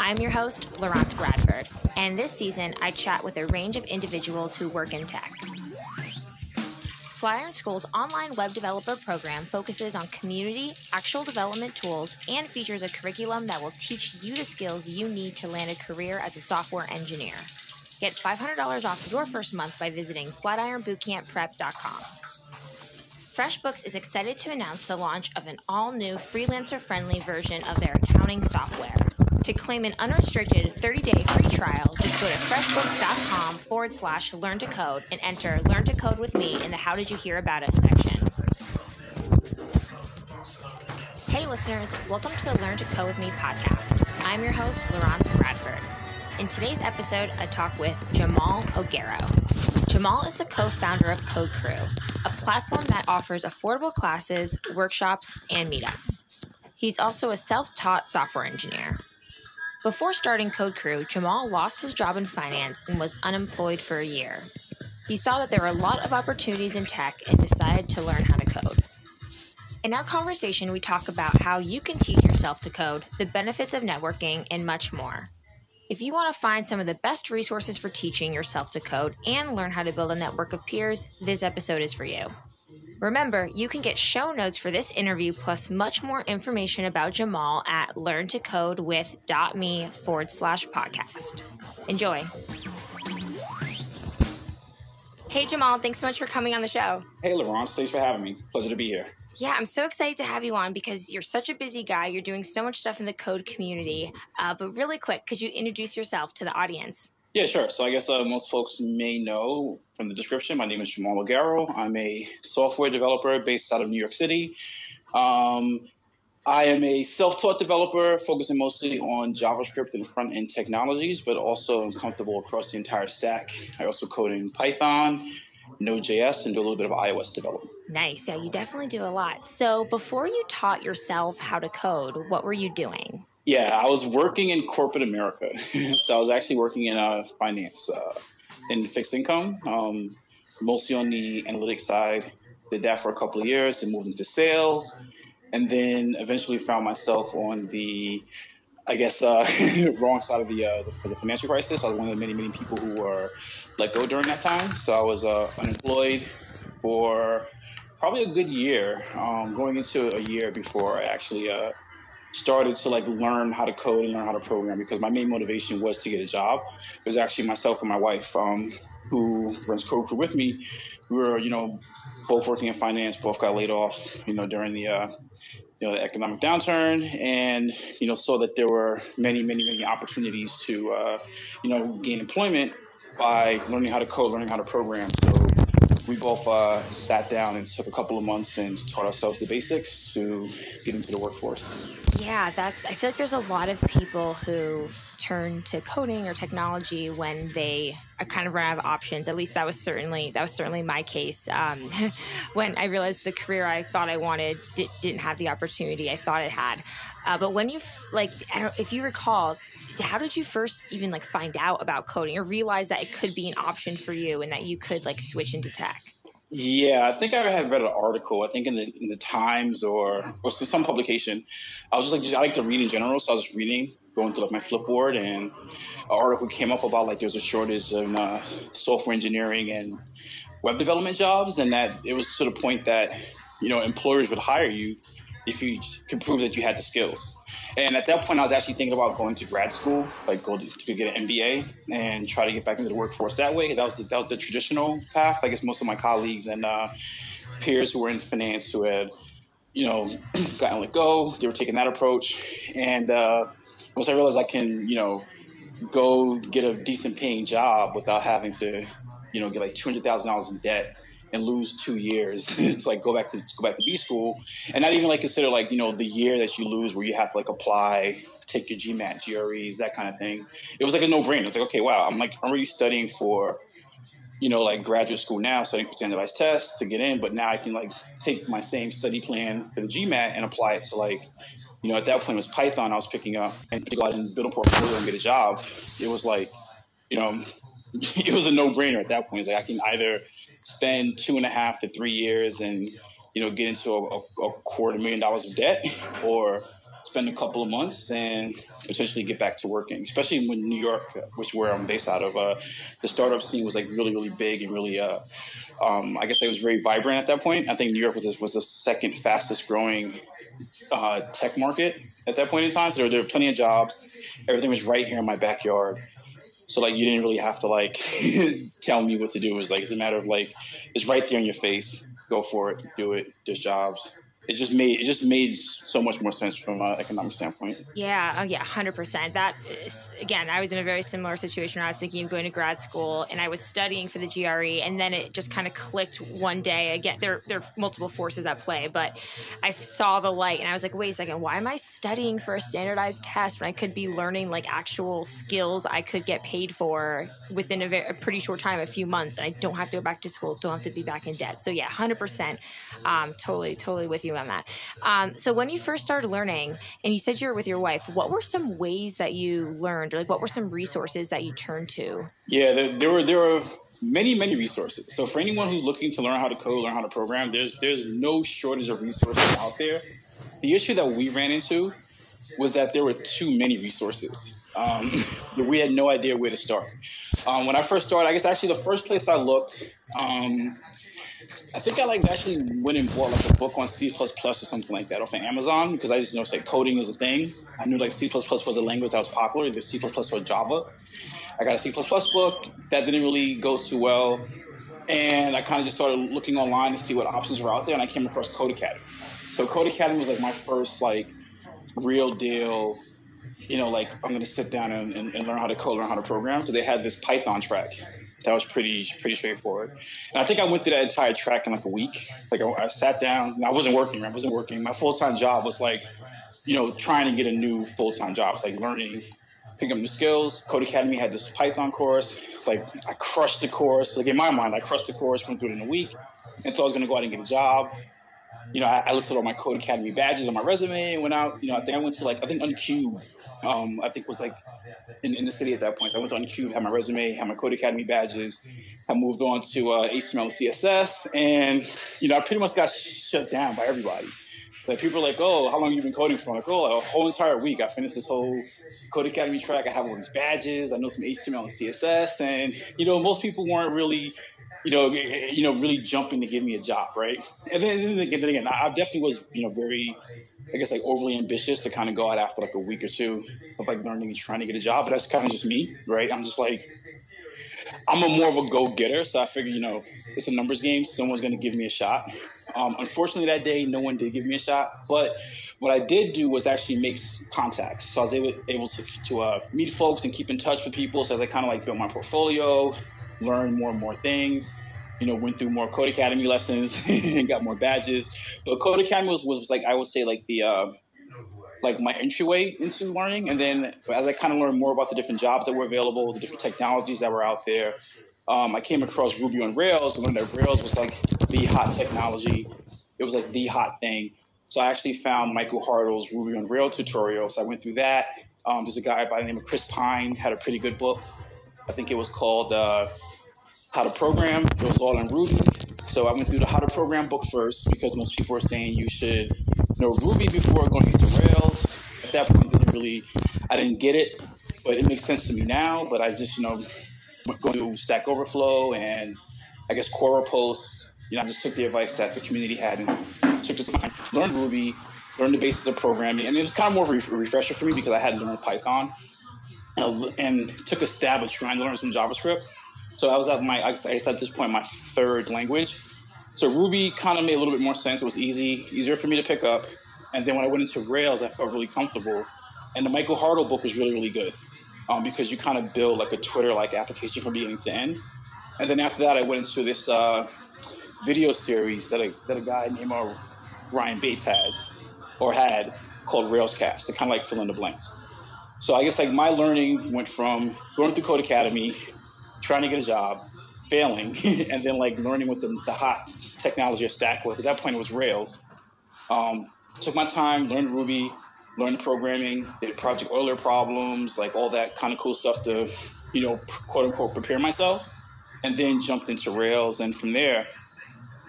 I'm your host, Laurence Bradford, and this season I chat with a range of individuals who work in tech. Flatiron School's online web developer program focuses on community, actual development tools, and features a curriculum that will teach you the skills you need to land a career as a software engineer. Get $500 off your first month by visiting flatironbootcampprep.com. FreshBooks is excited to announce the launch of an all-new freelancer-friendly version of their accounting software. To claim an unrestricted 30-day free trial, just go to freshbooks.com/learn to code and enter Learn to Code with me in the How Did You Hear About Us section. Hey listeners, welcome to the Learn to Code with Me podcast. I'm your host, Laurence Bradford. In today's episode, I talk with Jamal O'Garro. Jamal is the co-founder of Code Crew, a platform that offers affordable classes, workshops, and meetups. He's also a self-taught software engineer. Before starting Code Crew, Jamal lost his job in finance and was unemployed for a year. He saw that there were a lot of opportunities in tech and decided to learn how to code. In our conversation, we talk about how you can teach yourself to code, the benefits of networking, and much more. If you want to find some of the best resources for teaching yourself to code and learn how to build a network of peers, this episode is for you. Remember, you can get show notes for this interview plus much more information about Jamal at learntocodewith.me/podcast. Enjoy. Hey, Jamal, thanks so much for coming on the show. Hey, Laurence, thanks for having me. Pleasure to be here. Yeah, I'm so excited to have you on because you're such a busy guy. You're doing so much stuff in the code community. But really quick, could you introduce yourself to the audience? Yeah, sure. So I guess most folks may know from the description, my name is Jamal O'Garro. I'm a software developer based out of New York City. I am a self-taught developer focusing mostly on JavaScript and front-end technologies, but also I'm comfortable across the entire stack. I also code in Python, Node.js, and do a little bit of iOS development. Nice. Yeah, you definitely do a lot. So before you taught yourself how to code, what were you doing? Yeah, I was working in corporate America. So I was actually working in finance, in fixed income, mostly on the analytics side. Did that for a couple of years and moved into sales. And then eventually found myself on the, I guess, wrong side of the financial crisis. I was one of the many, many people who were let go during that time. So I was unemployed for probably a good year, going into a year before I actually started to learn how to code and learn how to program, because my main motivation was to get a job. It was actually myself and my wife, who runs Code Crew with me. We were, both working in finance, both got laid off, during the the economic downturn, and saw that there were many, many, many opportunities to gain employment by learning how to code, learning how to program. So we both sat down and took a couple of months and taught ourselves the basics to get into the workforce. Yeah, I feel like there's a lot of people who turn to coding or technology when they are kind of run out of options. At least that was certainly my case. When I realized the career I thought I wanted didn't have the opportunity I thought it had. But when you, if you recall, how did you first even find out about coding or realize that it could be an option for you and that you could switch into tech? Yeah, I think I had read an article, I think in the Times or some publication. I was I like to read in general. So I was reading, going through my Flipboard, and an article came up about there's a shortage in software engineering and web development jobs. And that it was to the point that, employers would hire you if you could prove that you had the skills. And at that point, I was actually thinking about going to grad school, go to get an MBA and try to get back into the workforce that way. That was the traditional path. I guess most of my colleagues and peers who were in finance who had, gotten let go, they were taking that approach. And once I realized I can, go get a decent paying job without having to, get $200,000 in debt and lose 2 years to go back to B school, and not even consider the year that you lose where you have to apply, take your GMAT, GREs, that kind of thing. It was a no-brainer. It's okay, wow, I'm already studying for, graduate school now, studying for standardized tests to get in, but now I can take my same study plan for the GMAT and apply it to at that point it was Python I was picking up, and to go out and build a portfolio and get a job. It was it was a no-brainer at that point. I can either spend 2.5 to 3 years and, get into a $250,000 of debt, or spend a couple of months and potentially get back to working, especially when New York, which where I'm based out of, the startup scene was like really, really big and really, I guess it was very vibrant at that point. I think New York was the second fastest growing tech market at that point in time. So there were plenty of jobs. Everything was right here in my backyard. So like, you didn't really have to like tell me what to do. It was like, it's a matter of like, it's right there in your face. Go for it. Do it. There's jobs. It just made so much more sense from an economic standpoint. Yeah, 100%. That is, again, I was in a very similar situation where I was thinking of going to grad school, and I was studying for the GRE, and then it just kind of clicked one day. Again, there are multiple forces at play, but I saw the light, and I was like, wait a second, why am I studying for a standardized test when I could be learning like actual skills I could get paid for within a pretty short time, a few months, and I don't have to go back to school, don't have to be back in debt. So yeah, 100%, totally with you on that. So when you first started learning, and you said you were with your wife, what were some ways that you learned, or like what were some resources that you turned to? Yeah, there were many resources. So for anyone who's looking to learn how to code, learn how to program, there's no shortage of resources out there. The issue that we ran into was that there were too many resources. We had no idea where to start. When I first started, I guess actually the first place I looked, I think I like actually went and bought like a book on C++ or something like that off of Amazon, because I just noticed that coding was a thing. I knew like C++ was a language that was popular, either C++ or Java. I got a C++ book. That didn't really go too well. And I kind of just started looking online to see what options were out there, and I came across Codecademy. So Codecademy was like my first like real deal, you know, like I'm going to sit down and learn how to code, learn how to program, because they had this Python track that was pretty straightforward. And I think I went through that entire track in like a week. Like I sat down and I wasn't working. My full-time job was like, you know, trying to get a new full-time job. It's like learning, picking up new skills. Codecademy had this Python course. Like I crushed the course. Like in my mind, I crushed the course, went through it in a week. And so I was going to go out and get a job. You know, I listed all my Codecademy badges on my resume and went out. You know, I think Uncubed, was like in the city at that point. So I went to Uncubed, had my resume, had my Codecademy badges. I moved on to HTML, CSS, and, you know, I pretty much got shut down by everybody. Like people are like, oh, how long have you been coding for? I'm like, oh, a whole entire week. I finished this whole Codecademy track. I have all these badges. I know some HTML and CSS. And, you know, most people weren't really, you know, really jumping to give me a job, right? And then again, I definitely was, you know, very, I guess, like overly ambitious to kind of go out after like a week or two of like learning and trying to get a job. But that's kind of just me, right? I'm just like, I'm a more of a go-getter, so I figured, you know, it's a numbers game. Someone's going to give me a shot. Unfortunately, that day, no one did give me a shot. But what I did do was actually make contacts. So I was able to meet folks and keep in touch with people. So I kind of like built my portfolio, learned more and more things. You know, went through more Codecademy lessons and got more badges. But Codecademy was like, I would say, like the like my entryway into learning. And then as I kind of learned more about the different jobs that were available, the different technologies that were out there, I came across Ruby on Rails, and learned that Rails was like the hot technology. It was like the hot thing. So I actually found Michael Hartl's Ruby on Rails tutorial. So I went through that. There's a guy by the name of Chris Pine, had a pretty good book. I think it was called How to Program. It was all in Ruby. So I went through the How to Program book first, because most people are saying you should know Ruby before going into Rails. At that point, I didn't get it, but it makes sense to me now. But I just, you know, go to Stack Overflow and I guess Quora posts. You know, I just took the advice that the community had and took the time, learned Ruby, learned the basics of programming. And it was kind of more of a refresher for me, because I hadn't learned Python and took a stab at trying to learn some JavaScript. So I was at my third language. So Ruby kind of made a little bit more sense. It was easier for me to pick up. And then when I went into Rails, I felt really comfortable. And the Michael Hartl book was really, really good, because you kind of build like a Twitter-like application from beginning to end. And then after that, I went into this video series that a guy named Ryan Bates had called Rails Cast. It kind of like fill in the blanks. So I guess like my learning went from going through Codecademy, trying to get a job, failing, and then like learning what the hot technology of Stack was. At that point, it was Rails. Took my time, learned Ruby, learned programming, did Project Euler problems, like all that kind of cool stuff to, you know, quote unquote, prepare myself, and then jumped into Rails. And from there,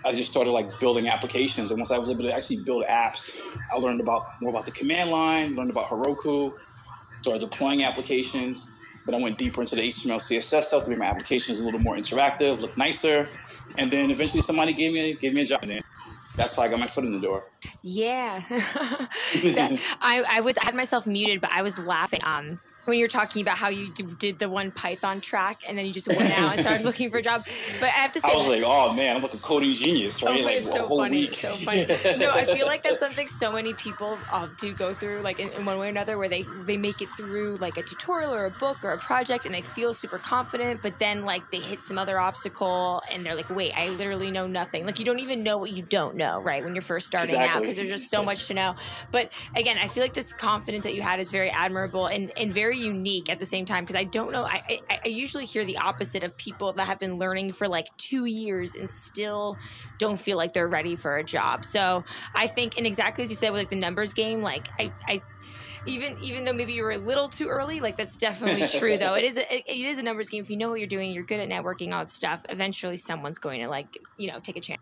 I just started like building applications. And once I was able to actually build apps, I learned more about the command line, learned about Heroku, started deploying applications. Then I went deeper into the HTML, CSS stuff to make my applications a little more interactive, look nicer. And then eventually somebody gave me a job in it. That's how I got my foot in the door. Yeah. I had myself muted, but I was laughing. When you're talking about how you did the one Python track and then you just went out and started looking for a job. But I have to say, I was like, oh man, I'm like a coding genius, right? Oh, like, it's so funny. It's so funny. No, I feel like that's something so many people do go through, like in one way or another, where they make it through like a tutorial or a book or a project and they feel super confident, but then like they hit some other obstacle and they're like, wait, I literally know nothing. Like you don't even know what you don't know, right? When you're first starting out, because there's just so much to know. But again, I feel like this confidence that you had is very admirable and very unique at the same time, because I don't know, I usually hear the opposite of people that have been learning for like 2 years and still don't feel like they're ready for a job. So I think, and exactly as you said with like the numbers game, like I even though maybe you were a little too early, like that's definitely true though. It is a numbers game. If you know what you're doing, you're good at networking, all that stuff, eventually someone's going to like, you know, take a chance.